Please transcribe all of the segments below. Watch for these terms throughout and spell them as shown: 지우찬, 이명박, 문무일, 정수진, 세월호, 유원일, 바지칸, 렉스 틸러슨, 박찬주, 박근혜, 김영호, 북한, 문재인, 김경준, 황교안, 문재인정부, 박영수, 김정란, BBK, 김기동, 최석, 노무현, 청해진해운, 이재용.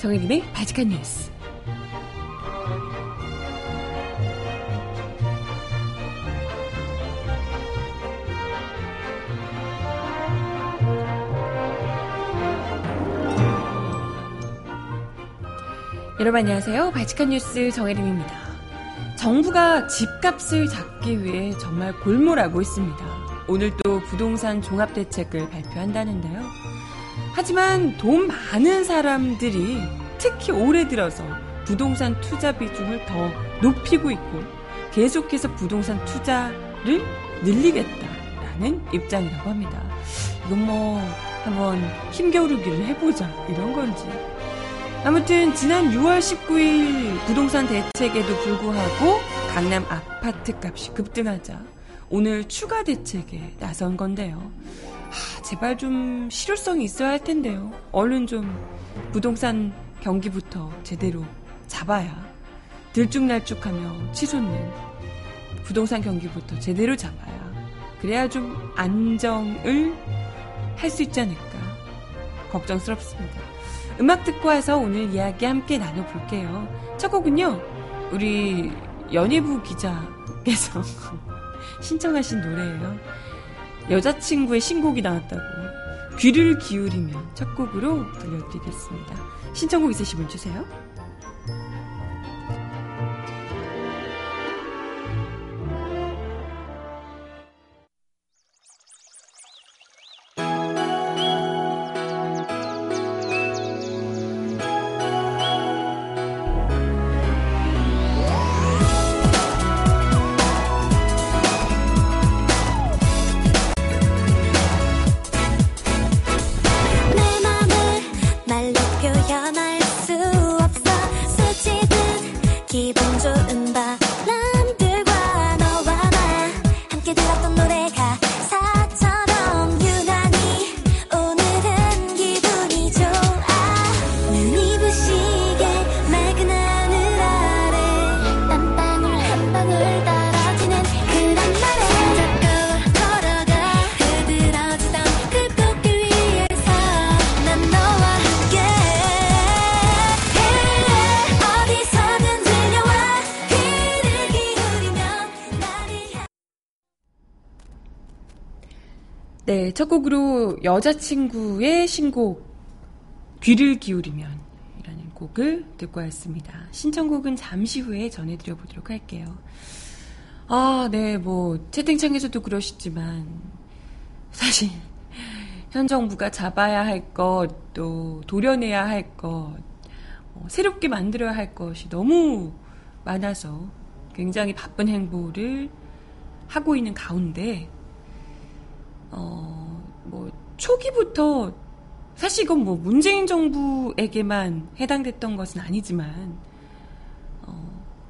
정혜림의 바지칸 뉴스. 여러분 안녕하세요. 바지칸 뉴스 정혜림입니다. 정부가 집값을 잡기 위해 정말 골몰하고 있습니다. 오늘 또 부동산 종합대책을 발표한다는데요. 하지만 돈 많은 사람들이 특히 올해 들어서 부동산 투자 비중을 더 높이고 있고 계속해서 부동산 투자를 늘리겠다라는 입장이라고 합니다. 이건 뭐 한번 힘겨루기를 해보자 이런 건지. 아무튼 지난 6월 19일 부동산 대책에도 불구하고 강남 아파트값이 급등하자 오늘 추가 대책에 나선 건데요. 제발 좀 실효성이 있어야 할 텐데요. 얼른 좀 부동산 경기부터 제대로 잡아야 들쭉날쭉하며 치솟는 부동산 경기부터 제대로 잡아야 그래야 좀 안정을 할 수 있지 않을까 걱정스럽습니다. 음악 듣고 와서 오늘 이야기 함께 나눠볼게요. 첫 곡은요, 우리 연예부 기자께서 신청하신 노래예요. 여자친구의 신곡이 나왔다고 귀를 기울이면 첫 곡으로 들려드리겠습니다. 신청곡 있으시면 주세요. 네, 첫 곡으로 여자친구의 신곡 귀를 기울이면 이라는 곡을 듣고 왔습니다. 신청곡은 잠시 후에 전해드려 보도록 할게요. 아, 네, 뭐 채팅창에서도 그러시지만 사실 현 정부가 잡아야 할 것, 또 도려내야 할 것, 새롭게 만들어야 할 것이 너무 많아서 굉장히 바쁜 행보를 하고 있는 가운데 초기부터 사실 이건 뭐 문재인 정부에게만 해당됐던 것은 아니지만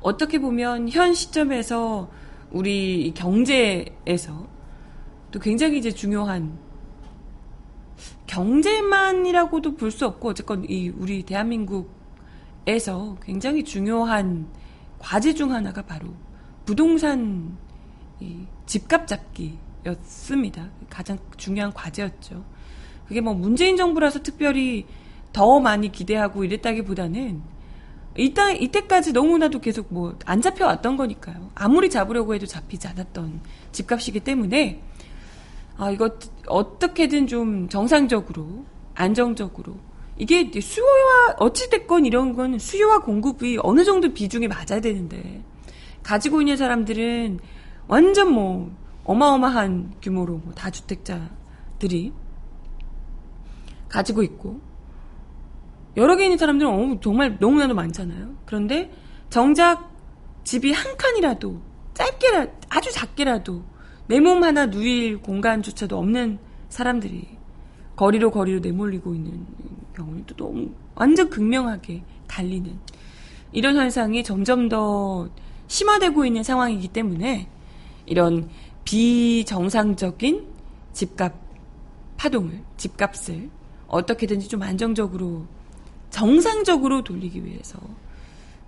어떻게 보면 현 시점에서 우리 경제에서 또 굉장히 이제 중요한 경제만이라고도 볼 수 없고 어쨌건 이 우리 대한민국에서 굉장히 중요한 과제 중 하나가 바로 부동산 이 집값 잡기 였습니다. 가장 중요한 과제였죠. 그게 뭐 문재인 정부라서 특별히 더 많이 기대하고 이랬다기보다는 이때까지 너무나도 계속 뭐 안 잡혀왔던 거니까요. 아무리 잡으려고 해도 잡히지 않았던 집값이기 때문에 이거 어떻게든 좀 정상적으로 안정적으로 이게 수요와 어찌됐건 이런 건 수요와 공급이 어느 정도 비중이 맞아야 되는데 가지고 있는 사람들은 완전 뭐 어마어마한 규모로 뭐 다주택자들이 가지고 있고 여러 개 있는 사람들은 정말 너무나도 많잖아요. 그런데 정작 집이 한 칸이라도 아주 작게라도 내 몸 하나 누일 공간조차도 없는 사람들이 거리로 내몰리고 있는 경우는 또 너무 완전 극명하게 갈리는 이런 현상이 점점 더 심화되고 있는 상황이기 때문에 이런 비정상적인 집값 파동을, 집값을 어떻게든지 좀 안정적으로, 정상적으로 돌리기 위해서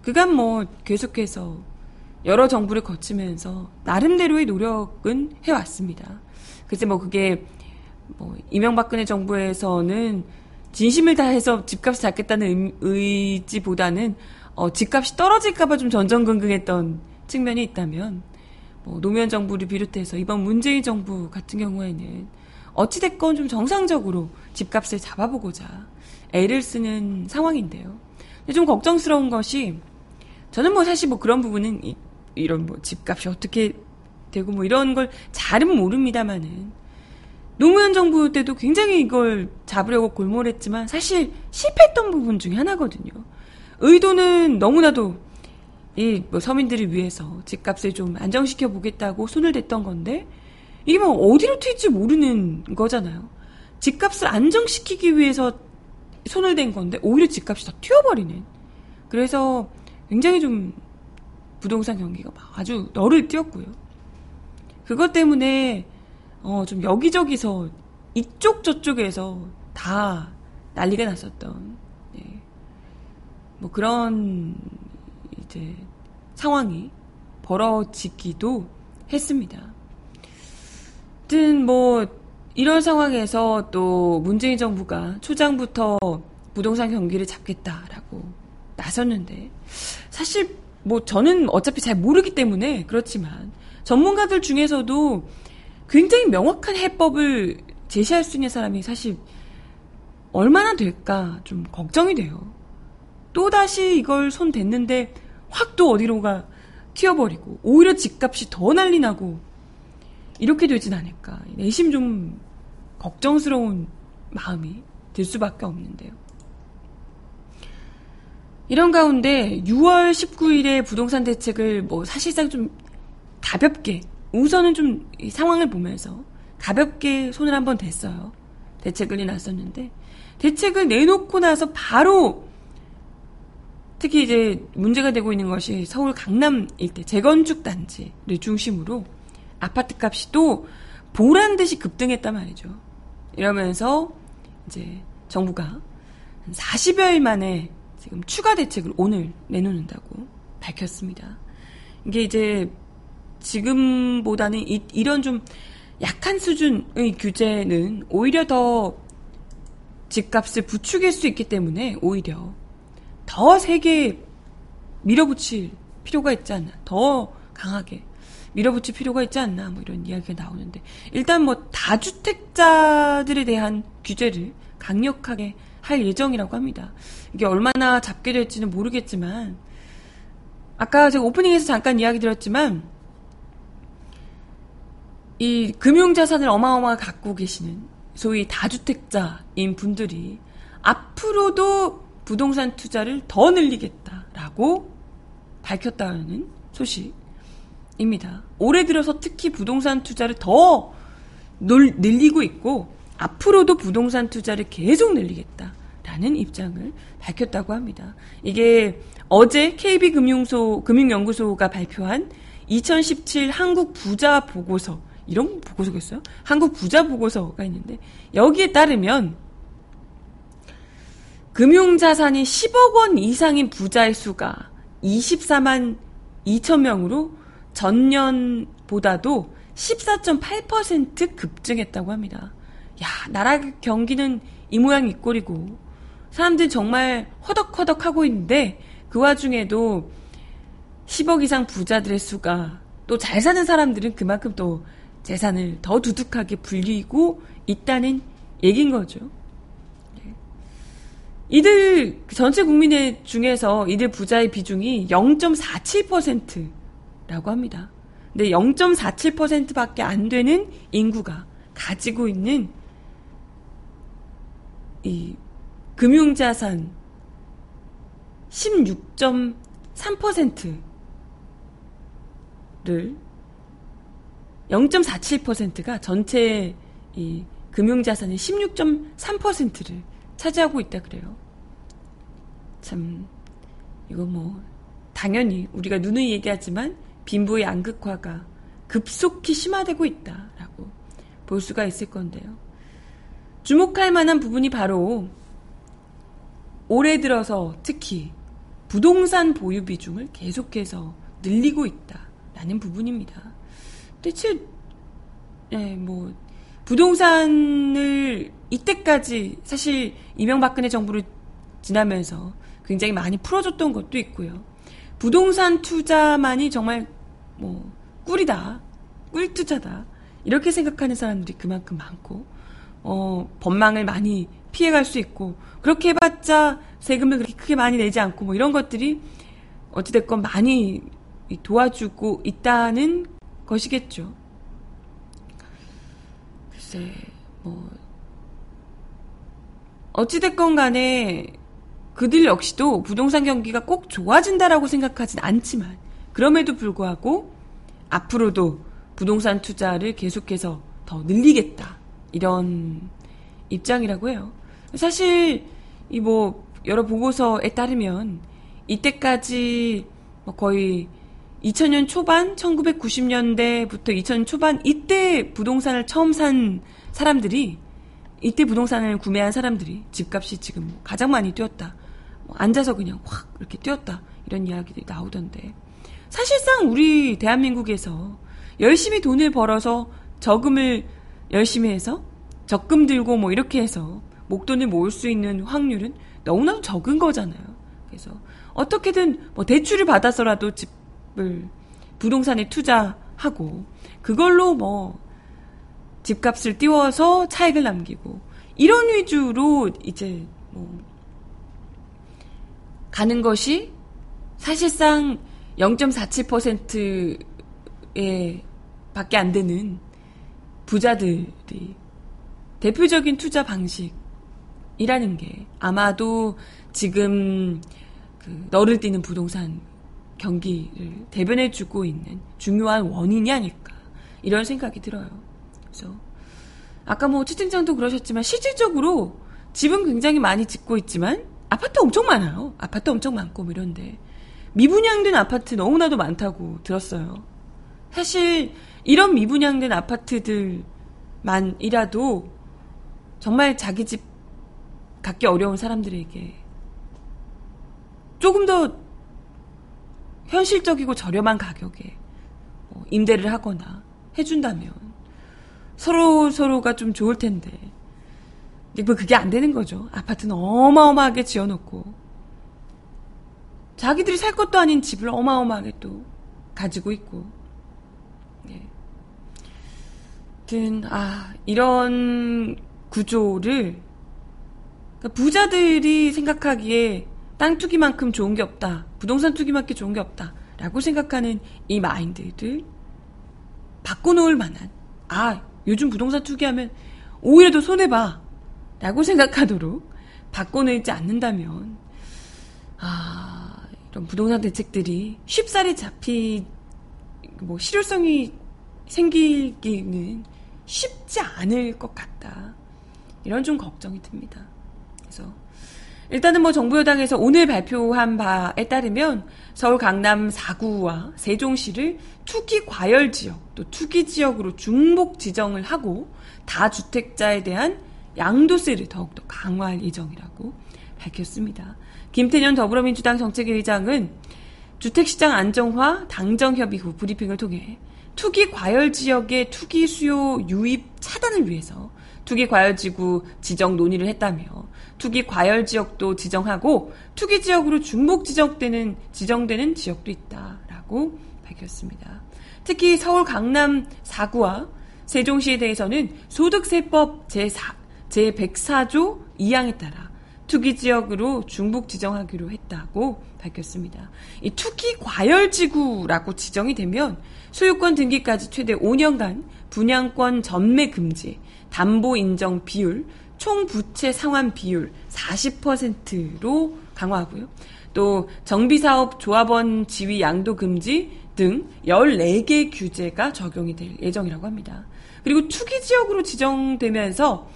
그간 뭐 계속해서 여러 정부를 거치면서 나름대로의 노력은 해왔습니다. 글쎄 뭐 그게 이명박근혜 정부에서는 진심을 다해서 집값을 잡겠다는 의지보다는 집값이 떨어질까봐 좀 전전긍긍했던 측면이 있다면, 뭐 노무현 정부를 비롯해서 이번 문재인 정부 같은 경우에는 어찌됐건 좀 정상적으로 집값을 잡아보고자 애를 쓰는 상황인데요. 근데 좀 걱정스러운 것이, 저는 뭐 사실 뭐 그런 부분은 이런 뭐 집값이 어떻게 되고 뭐 이런 걸 잘은 모릅니다만은, 노무현 정부 때도 굉장히 이걸 잡으려고 골몰했지만 사실 실패했던 부분 중에 하나거든요. 의도는 너무나도 이 뭐 서민들을 위해서 집값을 좀 안정시켜 보겠다고 손을 댔던 건데, 이게 뭐 어디로 튈지 모르는 거잖아요. 집값을 안정시키기 위해서 손을 댄 건데 오히려 집값이 다 튀어버리는. 그래서 굉장히 좀 부동산 경기가 막 아주 너를 띄었고요. 그것 때문에 좀 여기저기서 이쪽 저쪽에서 다 난리가 났었던, 예, 뭐 그런 이제 상황이 벌어지기도 했습니다. 아무튼 뭐 이런 상황에서 또 문재인 정부가 초장부터 부동산 경기를 잡겠다라고 나섰는데, 사실 뭐 저는 어차피 잘 모르기 때문에 그렇지만 전문가들 중에서도 굉장히 명확한 해법을 제시할 수 있는 사람이 사실 얼마나 될까 좀 걱정이 돼요. 또다시 이걸 손 댔는데 확 또 어디론가 튀어버리고 오히려 집값이 더 난리 나고 이렇게 되진 않을까, 내심 좀 걱정스러운 마음이 들 수밖에 없는데요. 이런 가운데 6월 19일에 부동산 대책을 뭐 사실상 좀 가볍게, 우선은 좀 이 상황을 보면서 가볍게 손을 한번 댔어요. 대책을 내놨었는데, 대책을 내놓고 나서 바로 특히 이제 문제가 되고 있는 것이 서울 강남 일대 재건축 단지를 중심으로 아파트값이 또 보란듯이 급등했단 말이죠. 이러면서 이제 정부가 한 40여일 만에 지금 추가 대책을 오늘 내놓는다고 밝혔습니다. 이게 이제 지금보다는 이런 좀 약한 수준의 규제는 오히려 더 집값을 부추길 수 있기 때문에 오히려 더 세게 밀어붙일 필요가 있지 않나, 더 강하게 밀어붙일 필요가 있지 않나, 뭐 이런 이야기가 나오는데, 일단 뭐 다주택자들에 대한 규제를 강력하게 할 예정이라고 합니다. 이게 얼마나 잡게 될지는 모르겠지만, 아까 제가 오프닝에서 잠깐 이야기 드렸지만 이 금융자산을 어마어마하게 갖고 계시는 소위 다주택자인 분들이 앞으로도 부동산 투자를 더 늘리겠다라고 밝혔다는 소식입니다. 올해 들어서 특히 부동산 투자를 더 늘리고 있고 앞으로도 부동산 투자를 계속 늘리겠다라는 입장을 밝혔다고 합니다. 이게 어제 KB금융연구소가 발표한 2017 한국부자보고서, 이런 보고서겠어요? 한국부자보고서가 있는데, 여기에 따르면 금융자산이 10억 원 이상인 부자의 수가 24만 2천 명으로 전년보다도 14.8% 급증했다고 합니다. 야, 나라 경기는 이 모양 이 꼴이고 사람들이 정말 허덕허덕 하고 있는데, 그 와중에도 10억 이상 부자들의 수가, 또 잘 사는 사람들은 그만큼 또 재산을 더 두둑하게 불리고 있다는 얘기인 거죠. 이들 전체 국민의 중에서 이들 부자의 비중이 0.47%라고 합니다. 근데 0.47%밖에 안 되는 인구가 가지고 있는 이 금융자산 16.3%를 0.47%가 전체 이 금융자산의 16.3%를 차지하고 있다 그래요. 참 이건 뭐 당연히 우리가 누누이 얘기하지만 빈부의 양극화가 급속히 심화되고 있다라고 볼 수가 있을 건데요. 주목할 만한 부분이 바로 올해 들어서 특히 부동산 보유 비중을 계속해서 늘리고 있다라는 부분입니다. 대체 뭐 부동산을 이때까지 사실 이명박근혜 정부를 지나면서 굉장히 많이 풀어줬던 것도 있고요. 부동산 투자만이 정말 뭐 꿀이다, 꿀 투자다 이렇게 생각하는 사람들이 그만큼 많고 법망을 많이 피해갈 수 있고 그렇게 해봤자 세금을 그렇게 크게 많이 내지 않고 뭐 이런 것들이 어찌됐건 많이 도와주고 있다는 것이겠죠. 글쎄 뭐 어찌됐건 간에 그들 역시도 부동산 경기가 꼭 좋아진다라고 생각하진 않지만 그럼에도 불구하고 앞으로도 부동산 투자를 계속해서 더 늘리겠다 이런 입장이라고 해요. 사실 이 뭐 여러 보고서에 따르면 이때까지 뭐 거의 2000년 초반 1990년대부터 2000년 초반 이때 부동산을 처음 산 사람들이 이때 부동산을 구매한 사람들이 집값이 지금 가장 많이 뛰었다. 앉아서 그냥 확 이렇게 뛰었다. 이런 이야기들이 나오던데 사실상 우리 대한민국에서 열심히 돈을 벌어서 저금을 열심히 해서 적금 들고 뭐 이렇게 해서 목돈을 모을 수 있는 확률은 너무나도 적은 거잖아요. 그래서 어떻게든 뭐 대출을 받아서라도 집을 부동산에 투자하고 그걸로 뭐 집값을 띄워서 차익을 남기고 이런 위주로 이제 뭐 가는 것이 사실상 0.47%에 밖에 안 되는 부자들이 대표적인 투자 방식이라는 게 아마도 지금 그 너를 띄는 부동산 경기를 대변해주고 있는 중요한 원인이 아닐까 이런 생각이 들어요. 그래서 아까 뭐 채팅창도 그러셨지만 실질적으로 집은 굉장히 많이 짓고 있지만 아파트 엄청 많아요. 아파트 엄청 많고 뭐 이런데 미분양된 아파트 너무나도 많다고 들었어요. 사실 이런 미분양된 아파트들만이라도 정말 자기 집 갖기 어려운 사람들에게 조금 더 현실적이고 저렴한 가격에 임대를 하거나 해준다면 서로가 좀 좋을 텐데 뭐 그게 안 되는 거죠. 아파트는 어마어마하게 지어놓고 자기들이 살 것도 아닌 집을 어마어마하게 또 가지고 있고 예. 하여튼 이런 구조를 부자들이 생각하기에 땅 투기만큼 좋은 게 없다. 부동산 투기만큼 좋은 게 없다. 라고 생각하는 이 마인드들 바꿔놓을 만한 요즘 부동산 투기하면 오히려 더 손해봐. 라고 생각하도록 바꿔내지 않는다면 이런 부동산 대책들이 쉽사리 실효성이 생기기는 쉽지 않을 것 같다. 이런 좀 걱정이 듭니다. 그래서 일단은 뭐 정부 여당에서 오늘 발표한 바에 따르면 서울 강남 4구와 세종시를 투기 과열 지역, 또 투기 지역으로 중복 지정을 하고 다주택자에 대한 양도세를 더욱더 강화할 예정이라고 밝혔습니다. 김태년 더불어민주당 정책위의장은 주택시장 안정화 당정협의 후 브리핑을 통해 투기 과열 지역의 투기 수요 유입 차단을 위해서 투기 과열 지구 지정 논의를 했다며 투기 과열 지역도 지정하고 투기 지역으로 중복 지정되는 지역도 있다라고 밝혔습니다. 특히 서울 강남 4구와 세종시에 대해서는 소득세법 제104조 2항에 따라 투기 지역으로 중복 지정하기로 했다고 밝혔습니다. 이 투기 과열 지구라고 지정이 되면 소유권 등기까지 최대 5년간 분양권 전매 금지, 담보 인정 비율, 총 부채 상환 비율 40%로 강화하고요. 또 정비사업 조합원 지위 양도 금지 등 14개 규제가 적용이 될 예정이라고 합니다. 그리고 투기 지역으로 지정되면서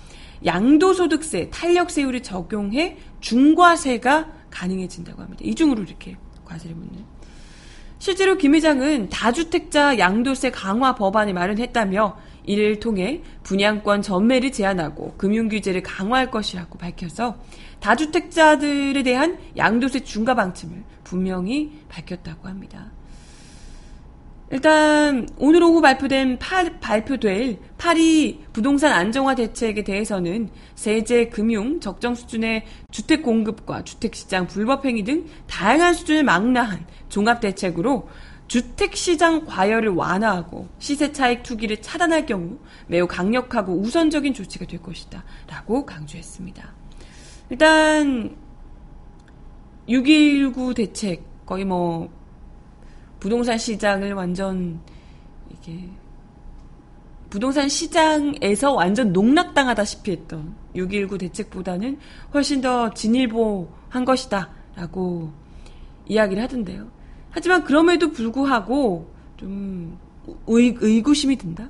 양도소득세, 탄력세율을 적용해 중과세가 가능해진다고 합니다. 이중으로 이렇게 과세를 묻는. 실제로 김 회장은 다주택자 양도세 강화 법안을 마련했다며 이를 통해 분양권 전매를 제한하고 금융규제를 강화할 것이라고 밝혀서 다주택자들에 대한 양도세 중과 방침을 분명히 밝혔다고 합니다. 일단 오늘 오후 발표될 파리 부동산 안정화 대책에 대해서는 세제, 금융, 적정 수준의 주택 공급과 주택시장 불법행위 등 다양한 수준을 망라한 종합대책으로 주택시장 과열을 완화하고 시세차익 투기를 차단할 경우 매우 강력하고 우선적인 조치가 될 것이다 라고 강조했습니다. 일단 6.19 대책 거의 뭐 부동산 시장을 완전 이게 부동산 시장에서 완전 농락당하다시피 했던 6.19 대책보다는 훨씬 더 진일보한 것이다 라고 이야기를 하던데요. 하지만 그럼에도 불구하고 좀 의구심이 든다?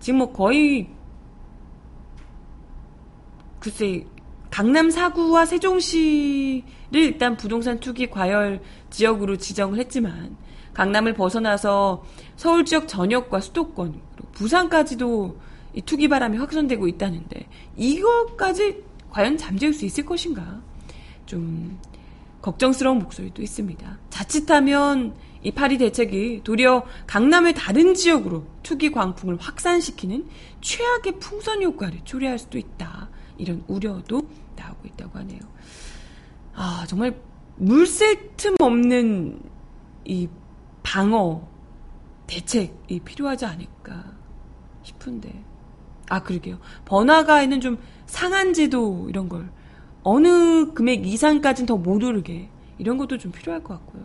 지금 뭐 거의 글쎄 강남 4구와 세종시를 일단 부동산 투기 과열 지역으로 지정을 했지만 강남을 벗어나서 서울 지역 전역과 수도권, 부산까지도 이 투기 바람이 확산되고 있다는데 이것까지 과연 잠재울 수 있을 것인가? 좀 걱정스러운 목소리도 있습니다. 자칫하면 이 파리 대책이 도리어 강남의 다른 지역으로 투기 광풍을 확산시키는 최악의 풍선 효과를 초래할 수도 있다. 이런 우려도 나오고 있다고 하네요. 아, 정말 물샐 틈 없는 이 방어 대책이 필요하지 않을까 싶은데. 아, 그러게요. 번화가에는 좀 상한제도 이런 걸 어느 금액 이상까지는 더 못 오르게 이런 것도 좀 필요할 것 같고요.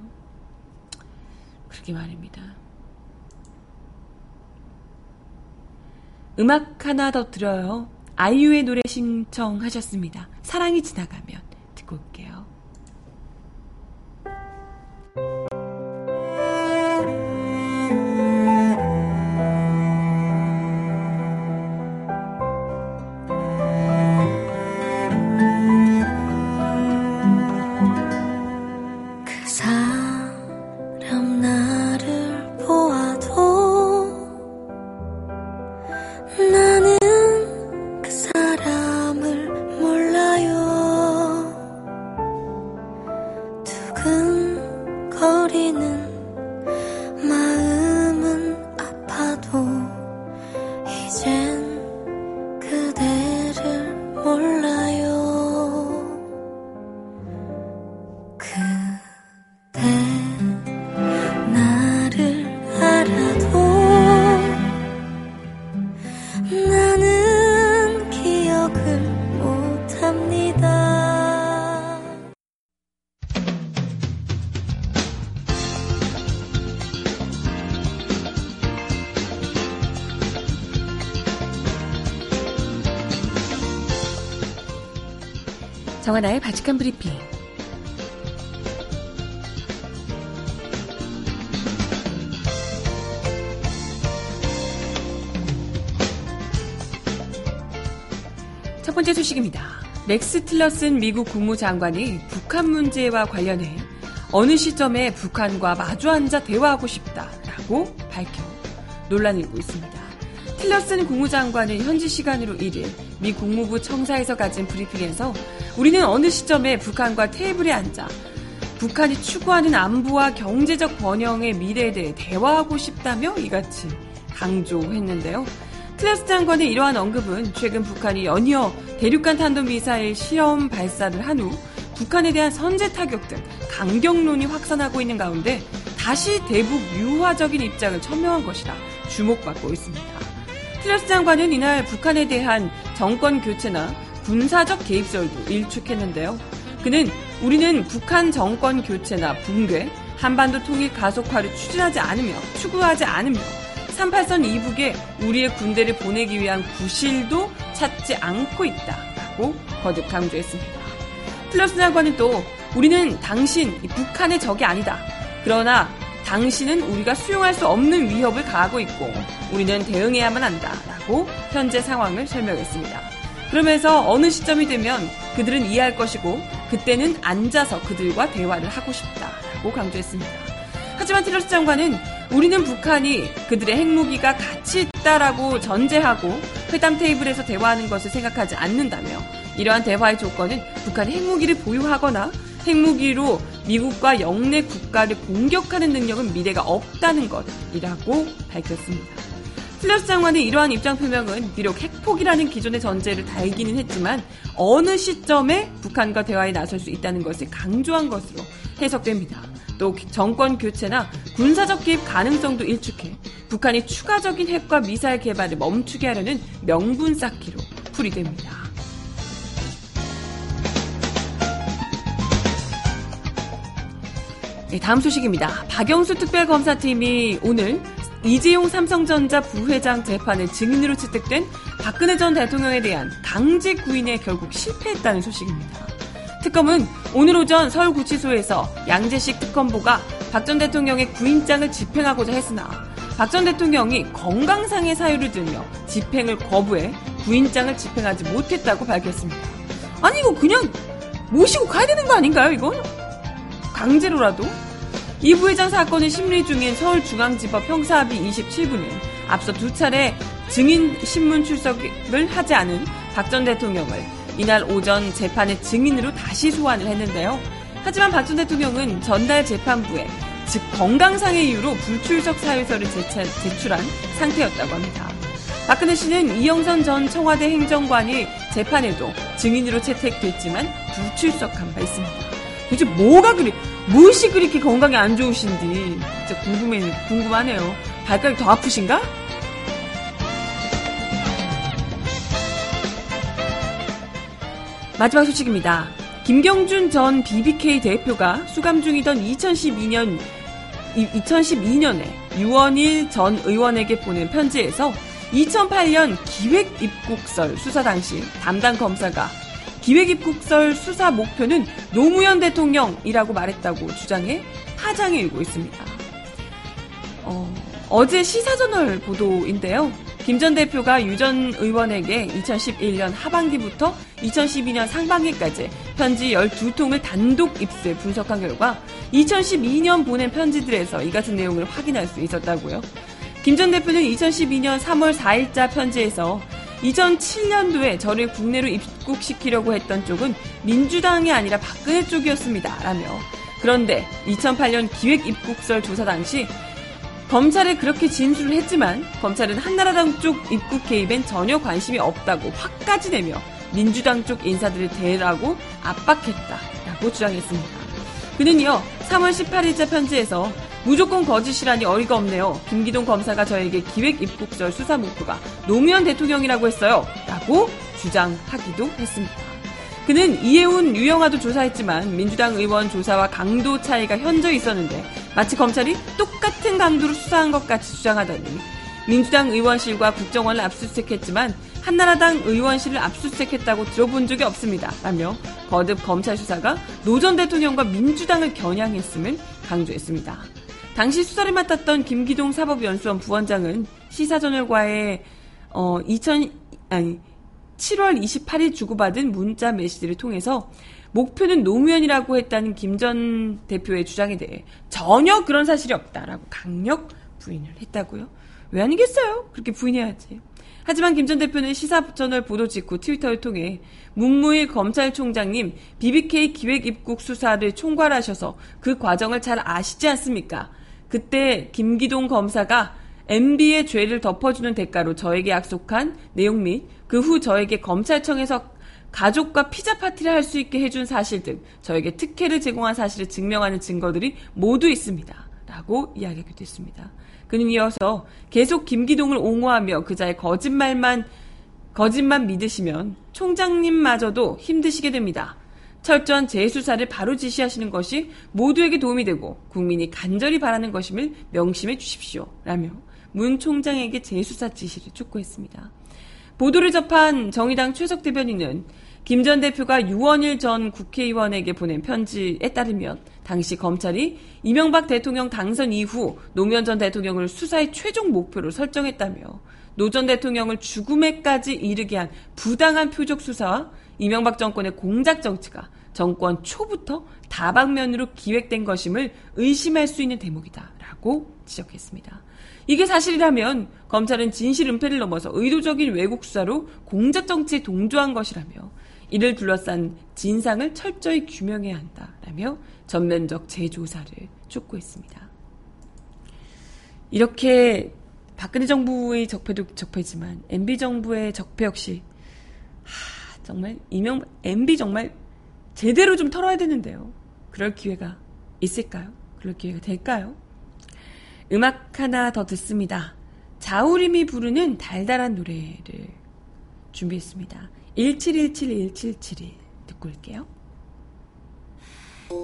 그렇게 말입니다. 음악 하나 더 들어요. 아이유의 노래 신청하셨습니다. 사랑이 지나가면 듣고 올게요. 정하나의 바칙한 브리핑. 첫 번째 소식입니다. 렉스 틸러슨 미국 국무장관이 북한 문제와 관련해 어느 시점에 북한과 마주 앉아 대화하고 싶다라고 밝혀 논란이 일고 있습니다. 틸러슨 국무장관은 현지 시간으로 1일 미 국무부 청사에서 가진 브리핑에서 우리는 어느 시점에 북한과 테이블에 앉아 북한이 추구하는 안보와 경제적 번영의 미래에 대해 대화하고 싶다며 이같이 강조했는데요. 틸러슨 장관의 이러한 언급은 최근 북한이 연이어 대륙간 탄도미사일 시험 발사를 한 후 북한에 대한 선제 타격 등 강경론이 확산하고 있는 가운데 다시 대북 유화적인 입장을 천명한 것이라 주목받고 있습니다. 틸러슨 장관은 이날 북한에 대한 정권 교체나 군사적 개입설도 일축했는데요. 그는 우리는 북한 정권 교체나 붕괴, 한반도 통일 가속화를 추구하지 않으며 38선 이북에 우리의 군대를 보내기 위한 구실도 찾지 않고 있다라고 거듭 강조했습니다. 틸러슨 장관은 또 우리는 당신 북한의 적이 아니다. 그러나 당신은 우리가 수용할 수 없는 위협을 가하고 있고 우리는 대응해야만 한다라고 현재 상황을 설명했습니다. 그러면서 어느 시점이 되면 그들은 이해할 것이고 그때는 앉아서 그들과 대화를 하고 싶다라고 강조했습니다. 하지만 틸러슨 장관은 우리는 북한이 그들의 핵무기가 같이 있다라고 전제하고 회담 테이블에서 대화하는 것을 생각하지 않는다며 이러한 대화의 조건은 북한이 핵무기를 보유하거나 핵무기로 미국과 영내 국가를 공격하는 능력은 미래가 없다는 것이라고 밝혔습니다. 틸러슨 장관의 이러한 입장 표명은 비록 핵폭이라는 기존의 전제를 달기는 했지만 어느 시점에 북한과 대화에 나설 수 있다는 것을 강조한 것으로 해석됩니다. 또 정권 교체나 군사적 개입 가능성도 일축해 북한이 추가적인 핵과 미사일 개발을 멈추게 하려는 명분 쌓기로 풀이됩니다. 네, 다음 소식입니다. 박영수 특별검사팀이 오늘 이재용 삼성전자 부회장 재판에 증인으로 채택된 박근혜 전 대통령에 대한 강제 구인에 결국 실패했다는 소식입니다. 특검은 오늘 오전 서울구치소에서 양재식 특검보가 박 전 대통령의 구인장을 집행하고자 했으나 박 전 대통령이 건강상의 사유를 들며 집행을 거부해 구인장을 집행하지 못했다고 밝혔습니다. 아니 이거 그냥 모시고 가야 되는 거 아닌가요 이건? 강제로라도? 이 부회장 사건이 심리 중인 서울중앙지법 형사합의 27부는 앞서 두 차례 증인 신문 출석을 하지 않은 박 전 대통령을 이날 오전 재판의 증인으로 다시 소환을 했는데요. 하지만 박 전 대통령은 전날 재판부에 즉 건강상의 이유로 불출석 사유서를 제출한 상태였다고 합니다. 박근혜 씨는 이영선 전 청와대 행정관이 재판에도 증인으로 채택됐지만 불출석한 바 있습니다. 도대체 무엇이 그렇게 건강이 안 좋으신지 진짜 궁금하네요. 발가락이 더 아프신가? 마지막 소식입니다. 김경준 전 BBK 대표가 수감 중이던 2012년에 유원일 전 의원에게 보낸 편지에서 2008년 기획입국설 수사 당시 담당 검사가 기획입국설 수사 목표는 노무현 대통령이라고 말했다고 주장해 파장이 일고 있습니다. 어제 시사저널 보도인데요. 김 전 대표가 유 전 의원에게 2011년 하반기부터 2012년 상반기까지 편지 12통을 단독 입수해 분석한 결과 2012년 보낸 편지들에서 이 같은 내용을 확인할 수 있었다고요. 김 전 대표는 2012년 3월 4일자 편지에서 2007년도에 저를 국내로 입국시키려고 했던 쪽은 민주당이 아니라 박근혜 쪽이었습니다. 라며 그런데 2008년 기획입국설 조사 당시 검찰에 그렇게 진술을 했지만 검찰은 한나라당 쪽 입국 개입엔 전혀 관심이 없다고 화까지 내며 민주당 쪽 인사들을 대라고 압박했다라고 주장했습니다. 그는 이어 3월 18일자 편지에서 무조건 거짓이라니 어이가 없네요. 김기동 검사가 저에게 기획입국설 수사 목표가 노무현 대통령이라고 했어요. 라고 주장하기도 했습니다. 그는 이해훈, 유영아도 조사했지만 민주당 의원 조사와 강도 차이가 현저 있었는데 마치 검찰이 똑같은 강도로 수사한 것 같이 주장하더니 민주당 의원실과 국정원을 압수수색했지만 한나라당 의원실을 압수수색했다고 들어본 적이 없습니다. 라며 거듭 검찰 수사가 노 전 대통령과 민주당을 겨냥했음을 강조했습니다. 당시 수사를 맡았던 김기동 사법연수원 부원장은 시사저널과의 7월 28일 주고받은 문자 메시지를 통해서 목표는 노무현이라고 했다는 김 전 대표의 주장에 대해 전혀 그런 사실이 없다라고 강력 부인을 했다고요. 왜 아니겠어요? 그렇게 부인해야지. 하지만 김 전 대표는 시사저널 보도 직후 트위터를 통해 문무일 검찰총장님 BBK 기획입국 수사를 총괄하셔서 그 과정을 잘 아시지 않습니까? 그때 김기동 검사가 MB의 죄를 덮어주는 대가로 저에게 약속한 내용 및 그 후 저에게 검찰청에서 가족과 피자 파티를 할 수 있게 해준 사실 등 저에게 특혜를 제공한 사실을 증명하는 증거들이 모두 있습니다. 라고 이야기하기도 했습니다. 그는 이어서 계속 김기동을 옹호하며 그자의 거짓만 믿으시면 총장님마저도 힘드시게 됩니다. 철저한 재수사를 바로 지시하시는 것이 모두에게 도움이 되고 국민이 간절히 바라는 것임을 명심해 주십시오. 라며 문 총장에게 재수사 지시를 촉구했습니다. 보도를 접한 정의당 최석 대변인은 김 전 대표가 유원일 전 국회의원에게 보낸 편지에 따르면 당시 검찰이 이명박 대통령 당선 이후 노무현 전 대통령을 수사의 최종 목표로 설정했다며 노 전 대통령을 죽음에까지 이르게 한 부당한 표적 수사와 이명박 정권의 공작 정치가 정권 초부터 다방면으로 기획된 것임을 의심할 수 있는 대목이다라고 지적했습니다. 이게 사실이라면 검찰은 진실 은폐를 넘어서 의도적인 왜곡 수사로 공작 정치에 동조한 것이라며 이를 둘러싼 진상을 철저히 규명해야 한다라며 하며 전면적 재조사를 촉구했습니다. 이렇게 박근혜 정부의 적폐도 적폐지만 MB 정부의 적폐 역시 정말 MB 정말 제대로 좀 털어야 되는데요. 그럴 기회가 있을까요? 그럴 기회가 될까요? 음악 하나 더 듣습니다. 자우림이 부르는 달달한 노래를 준비했습니다. 1717-1771 듣고 올게요.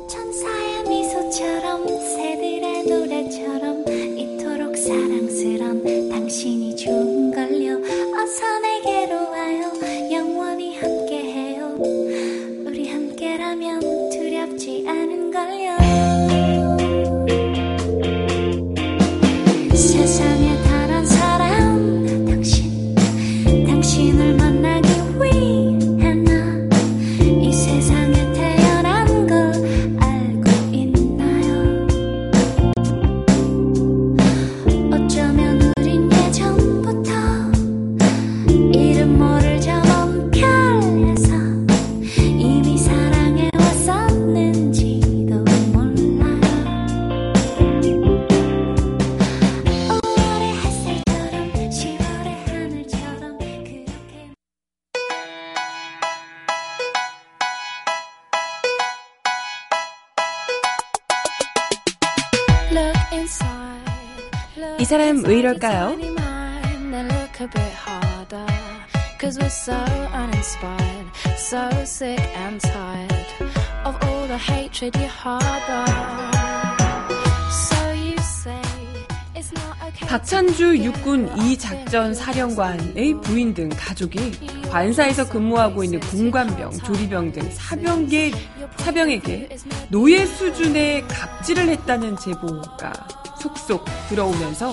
천사의 미소처럼 새들의 노래처럼 이토록 사랑스런 당신이 좋은걸요. 어서 내게로 와요. 영원히 함께해요. 우리 함께라면 두렵지 않은걸요. 세상에 다른 사람 당신을 만나기 위해 이 사람 왜 이럴까요? 박찬주 육군 2작전 사령관의 부인 등 가족이 관사에서 근무하고 있는 공관병, 조리병 등 사병에게 노예 수준의 갑질을 했다는 제보가 속속 들어오면서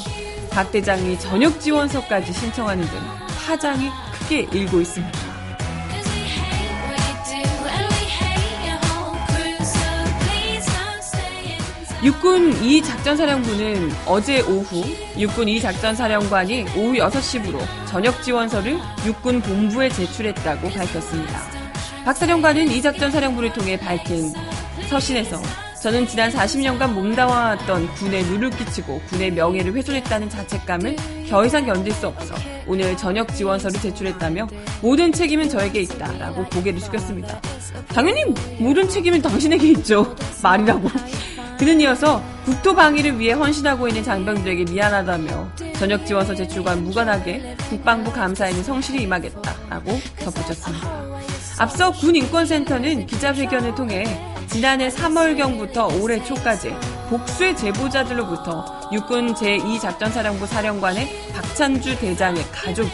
박 대장이 전역 지원서까지 신청하는 등 파장이 크게 일고 있습니다. 육군 2작전사령부는 어제 오후 육군 2작전사령관이 오후 6시부로 전역 지원서를 육군 본부에 제출했다고 밝혔습니다. 박 사령관은 2작전사령부를 통해 밝힌 서신에서 저는 지난 40년간 몸담아왔던 군에 누를 끼치고 군의 명예를 훼손했다는 자책감을 더 이상 견딜 수 없어 오늘 전역 지원서를 제출했다며 모든 책임은 저에게 있다라고 고개를 숙였습니다. 당연히 모든 책임은 당신에게 있죠. 말이라고. 그는 이어서 국토방위를 위해 헌신하고 있는 장병들에게 미안하다며 전역 지원서 제출과 무관하게 국방부 감사에는 성실히 임하겠다라고 덧붙였습니다. 앞서 군인권센터는 기자회견을 통해 지난해 3월경부터 올해 초까지 복수의 제보자들로부터 육군 제2작전사령부 사령관의 박찬주 대장의 가족이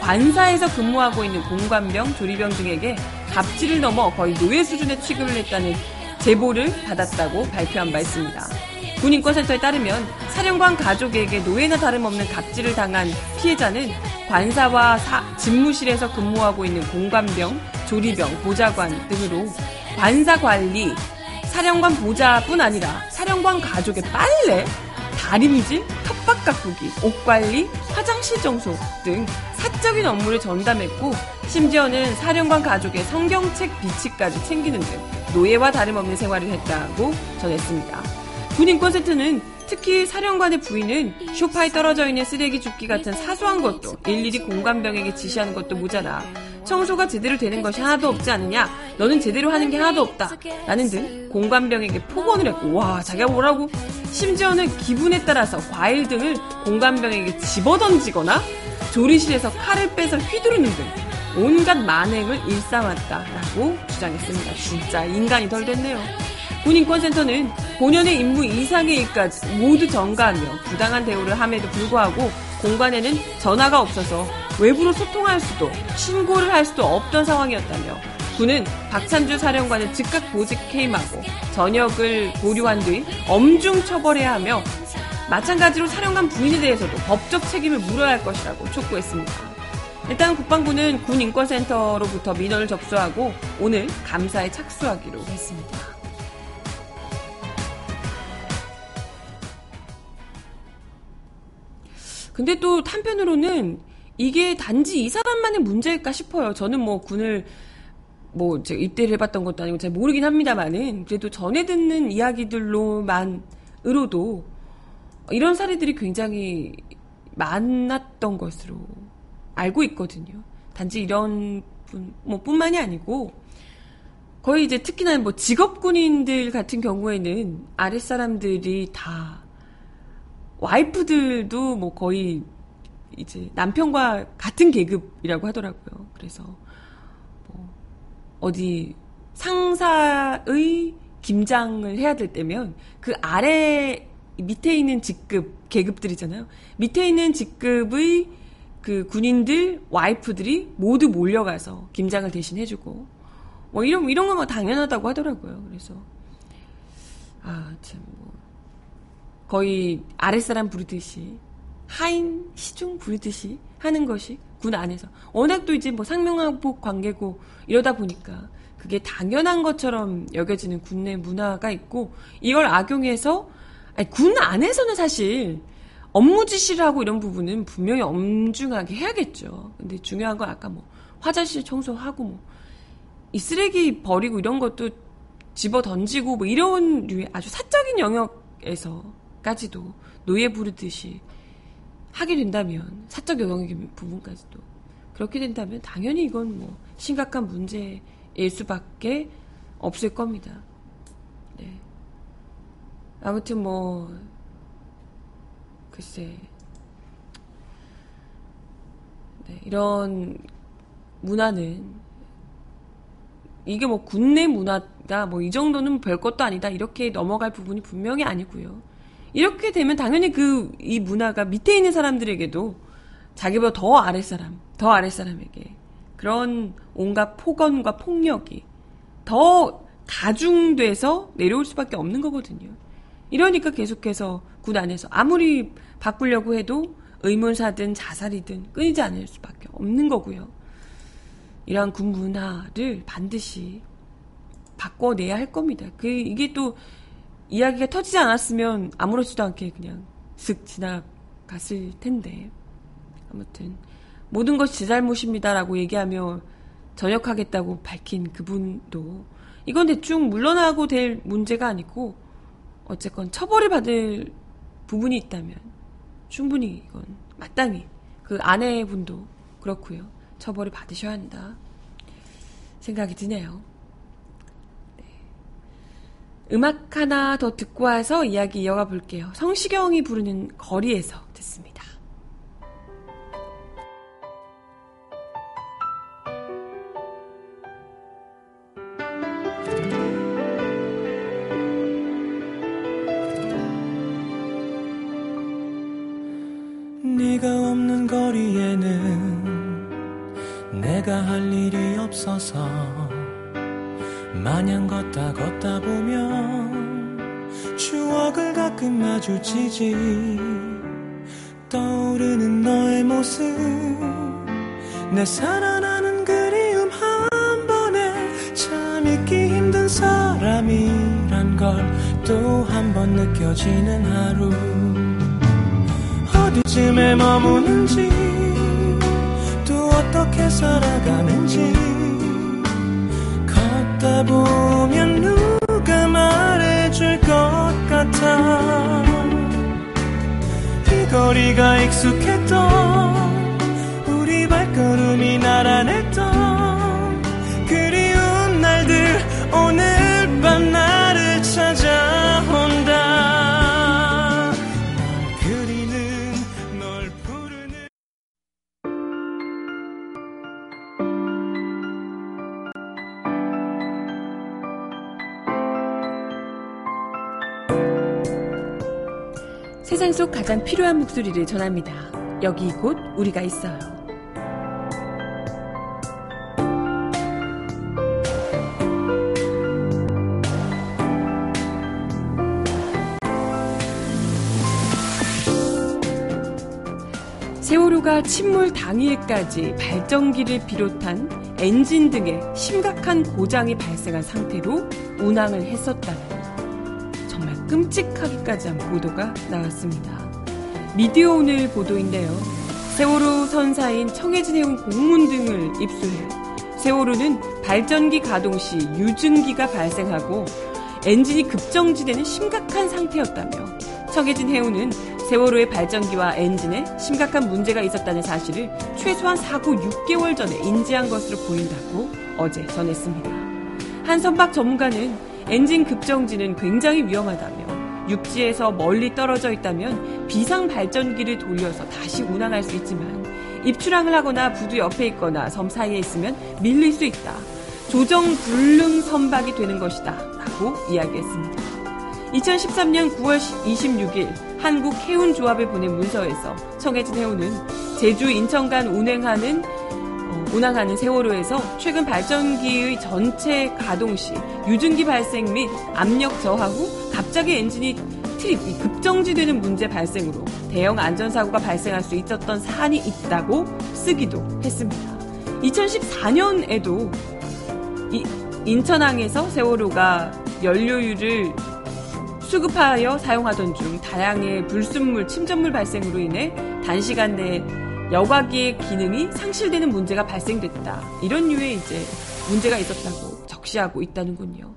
관사에서 근무하고 있는 공관병, 조리병 등에게 갑질을 넘어 거의 노예 수준의 취급을 했다는 제보를 받았다고 발표한 바 있습니다. 군인권센터에 따르면 사령관 가족에게 노예나 다름없는 갑질을 당한 피해자는 관사와 집무실에서 근무하고 있는 공관병, 조리병, 보좌관 등으로 관사 관리, 사령관 보좌뿐 아니라 사령관 가족의 빨래, 다림질, 텃밭 가꾸기, 옷 관리, 화장실 청소 등 사적인 업무를 전담했고 심지어는 사령관 가족의 성경책 비치까지 챙기는 등 노예와 다름없는 생활을 했다고 전했습니다. 군인권센터는 특히 사령관의 부인은 쇼파에 떨어져 있는 쓰레기 줍기 같은 사소한 것도 일일이 공관병에게 지시하는 것도 모자라 청소가 제대로 되는 것이 하나도 없지 않느냐, 너는 제대로 하는 게 하나도 없다 라는 등 공관병에게 폭언을 했고 와 자기가 뭐라고? 심지어는 기분에 따라서 과일 등을 공관병에게 집어던지거나 조리실에서 칼을 빼서 휘두르는 등 온갖 만행을 일삼았다라고 주장했습니다. 진짜 인간이 덜 됐네요. 군인권센터는 본연의 임무 이상의 일까지 모두 전가하며 부당한 대우를 함에도 불구하고 공관에는 전화가 없어서 외부로 소통할 수도 신고를 할 수도 없던 상황이었다며 군은 박찬주 사령관을 즉각 보직 해임하고 전역을 보류한 뒤 엄중 처벌해야 하며 마찬가지로 사령관 부인에 대해서도 법적 책임을 물어야 할 것이라고 촉구했습니다. 일단 국방부는 군인권센터로부터 민원을 접수하고 오늘 감사에 착수하기로 했습니다. 근데 또 한편으로는 이게 단지 이 사람만의 문제일까 싶어요. 저는 뭐 군을 뭐 제가 입대를 해봤던 것도 아니고 잘 모르긴 합니다만은 그래도 전해 듣는 이야기들로만으로도 이런 사례들이 굉장히 많았던 것으로 알고 있거든요. 단지 이런 뿐만이 아니고 거의 이제 특히나 뭐 직업군인들 같은 경우에는 아랫사람들이 다 와이프들도 뭐 거의 이제 남편과 같은 계급이라고 하더라고요. 그래서 뭐 어디 상사의 김장을 해야 될 때면 그 아래 밑에 있는 직급 계급들이잖아요. 밑에 있는 직급의 그 군인들 와이프들이 모두 몰려가서 김장을 대신 해주고 뭐 이런 건 뭐 당연하다고 하더라고요. 그래서 아 참 뭐 거의 아랫사람 부르듯이 하인 시중 부르듯이 하는 것이 군 안에서 워낙 또 이제 뭐 상명하복 관계고 이러다 보니까 그게 당연한 것처럼 여겨지는 군내 문화가 있고 이걸 악용해서 아니, 군 안에서는 사실 업무 지시를 하고 이런 부분은 분명히 엄중하게 해야겠죠. 근데 중요한 건 아까 뭐 화장실 청소하고 뭐 이 쓰레기 버리고 이런 것도 집어 던지고 뭐 이런 류의 아주 사적인 영역에서까지도 노예 부르듯이 하게 된다면 사적 영역의 부분까지도 그렇게 된다면 당연히 이건 뭐 심각한 문제일 수밖에 없을 겁니다. 네. 아무튼 뭐 글쎄 네, 이런 문화는 이게 뭐 군내 문화다 뭐 이 정도는 별것도 아니다 이렇게 넘어갈 부분이 분명히 아니고요. 이렇게 되면 당연히 이 문화가 밑에 있는 사람들에게도 자기보다 더 아랫사람에게 그런 온갖 폭언과 폭력이 더 가중돼서 내려올 수밖에 없는 거거든요. 이러니까 계속해서 군 안에서 아무리 바꾸려고 해도 의문사든 자살이든 끊이지 않을 수밖에 없는 거고요. 이러한 군 문화를 반드시 바꿔내야 할 겁니다. 이게 또 이야기가 터지지 않았으면 아무렇지도 않게 그냥 슥 지나갔을 텐데 아무튼 모든 것이 제 잘못입니다라고 얘기하며 전역하겠다고 밝힌 그분도 이건 대충 물러나고 될 문제가 아니고 어쨌건 처벌을 받을 부분이 있다면 충분히 이건 마땅히 그 아내분도 그렇고요. 처벌을 받으셔야 한다 생각이 드네요. 네. 음악 하나 더 듣고 와서 이야기 이어가 볼게요. 성시경이 부르는 거리에서 듣습니다. 네가 없는 거리에는 내가 할 일이 없어서 마냥 걷다 보면 추억을 가끔 마주치지 떠오르는 너의 모습 내 살아나는 그리움 한 번에 참 잊기 힘든 사람이란 걸 또 한 번 느껴지는 하루 어디쯤에 머무는지 또 어떻게 살아가는지 걷다 보면 누가 말해줄 것 같아 이 거리가 익숙했던 우리 발걸음이 날아냈던 그리운 날들 오늘 밤 나를 찾아온다 세상 속 가장 필요한 목소리를 전합니다. 여기 이곳 우리가 있어요. 세월호가 침몰 당일까지 발전기를 비롯한 엔진 등에 심각한 고장이 발생한 상태로 운항을 했었다. 끔찍하기까지 한 보도가 나왔습니다. 미디어 오늘 보도인데요. 세월호 선사인 청해진해운 공문 등을 입수해 세월호는 발전기 가동 시 유증기가 발생하고 엔진이 급정지되는 심각한 상태였다며 청해진해운은 세월호의 발전기와 엔진에 심각한 문제가 있었다는 사실을 최소한 사고 6개월 전에 인지한 것으로 보인다고 어제 전했습니다. 한 선박 전문가는 엔진 급정지는 굉장히 위험하다며 육지에서 멀리 떨어져 있다면 비상 발전기를 돌려서 다시 운항할 수 있지만 입출항을 하거나 부두 옆에 있거나 섬 사이에 있으면 밀릴 수 있다. 조정 불능 선박이 되는 것이다. 라고 이야기했습니다. 2013년 9월 26일 한국해운조합에 보낸 문서에서 청해진해운은 제주 인천 간 운항하는 세월호에서 최근 발전기의 전체 가동 시 유증기 발생 및 압력 저하 후 갑자기 엔진이 트립, 급정지되는 문제 발생으로 대형 안전사고가 발생할 수 있었던 사안이 있다고 쓰기도 했습니다. 2014년에도 인천항에서 세월호가 연료유를 수급하여 사용하던 중 다량의 불순물, 침전물 발생으로 인해 단시간 내에 여과기의 기능이 상실되는 문제가 발생됐다. 이런 류의 이제 문제가 있었다고 적시하고 있다는군요.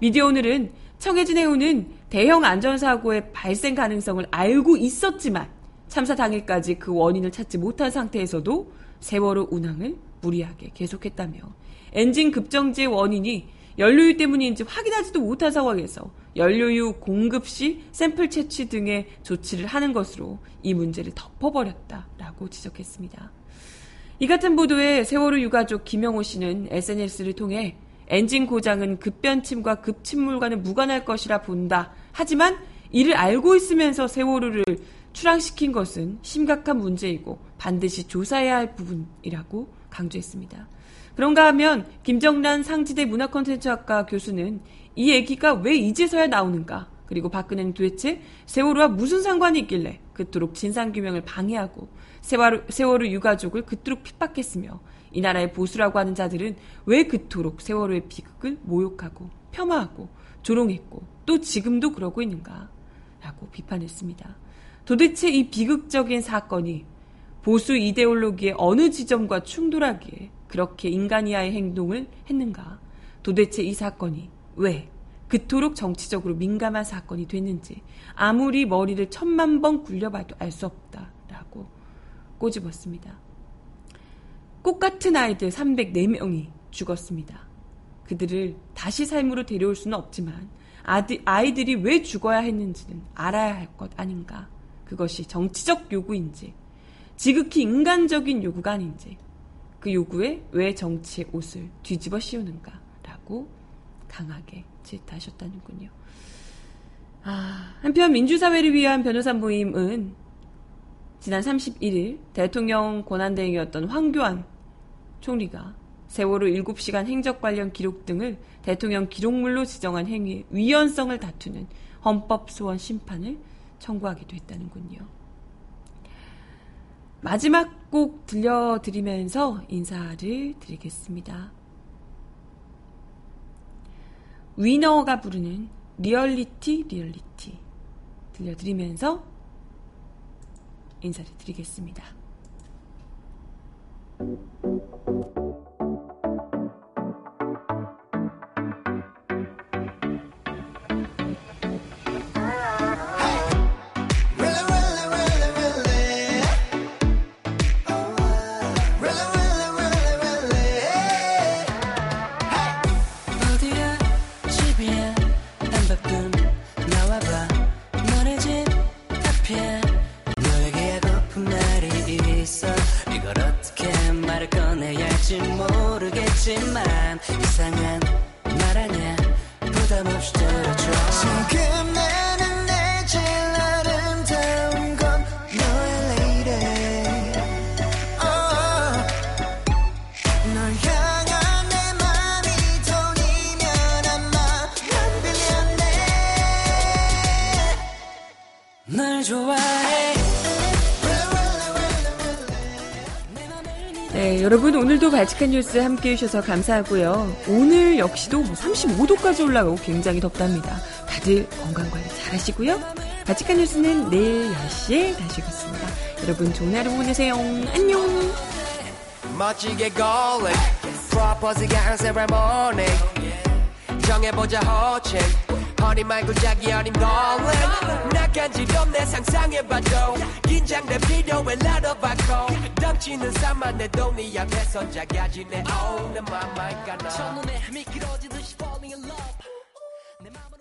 미디어 오늘은 청해진해운은 대형 안전사고의 발생 가능성을 알고 있었지만 참사 당일까지 그 원인을 찾지 못한 상태에서도 세월호 운항을 무리하게 계속했다며 엔진 급정지의 원인이 연료유 때문인지 확인하지도 못한 상황에서 연료유 공급 시 샘플 채취 등의 조치를 하는 것으로 이 문제를 덮어버렸다라고 지적했습니다. 이 같은 보도에 세월호 유가족 김영호 씨는 SNS를 통해 엔진 고장은 급변침과 급침물과는 무관할 것이라 본다. 하지만 이를 알고 있으면서 세월호를 출항시킨 것은 심각한 문제이고 반드시 조사해야 할 부분이라고 강조했습니다. 그런가 하면 김정란 상지대 문화콘텐츠학과 교수는 이 얘기가 왜 이제서야 나오는가? 그리고 박근혜는 도대체 세월호와 무슨 상관이 있길래 그토록 진상규명을 방해하고 세월호 유가족을 그토록 핍박했으며 이 나라의 보수라고 하는 자들은 왜 그토록 세월호의 비극을 모욕하고 폄하하고 조롱했고 또 지금도 그러고 있는가? 라고 비판했습니다. 도대체 이 비극적인 사건이 보수 이데올로기의 어느 지점과 충돌하기에 그렇게 인간 이하의 행동을 했는가? 도대체 이 사건이 왜 그토록 정치적으로 민감한 사건이 됐는지 아무리 머리를 1000만 번 굴려봐도 알 수 없다라고 꼬집었습니다. 꽃 같은 아이들 304명이 죽었습니다. 그들을 다시 삶으로 데려올 수는 없지만 아이들이 왜 죽어야 했는지는 알아야 할 것 아닌가? 그것이 정치적 요구인지 지극히 인간적인 요구가 아닌지 그 요구에 왜 정치의 옷을 뒤집어 씌우는가라고 강하게 질타하셨다는군요. 한편 민주사회를 위한 변호사 모임은 지난 31일 대통령 권한대행이었던 황교안 총리가 세월호 7시간 행적 관련 기록 등을 대통령 기록물로 지정한 행위의 위헌성을 다투는 헌법소원 심판을 청구하기도 했다는군요. 마지막 곡 들려드리면서 인사를 드리겠습니다. 위너가 부르는 리얼리티 들려드리면서 인사를 드리겠습니다. 여러분 오늘도 발칙한 뉴스 함께해 주셔서 감사하고요. 오늘 역시도 35도까지 올라가고 굉장히 덥답니다. 다들 건강관리 잘하시고요. 발칙한 뉴스는 내일 10시에 다시 오겠습니다. 여러분 좋은 하루 보내세요. 안녕. 프로포즈가 한 세월 모닝 정해보자 호칭 어린 말고 자기 어린 걸음 낯간지럼 내 상상해봐도 긴장돼 필요해 나눠봐고 넘치는 삶만 내도 네 앞에선 작아지네 Oh, 내 맘만 가나 첫눈에 미끄러지듯이 falling in love 내 맘은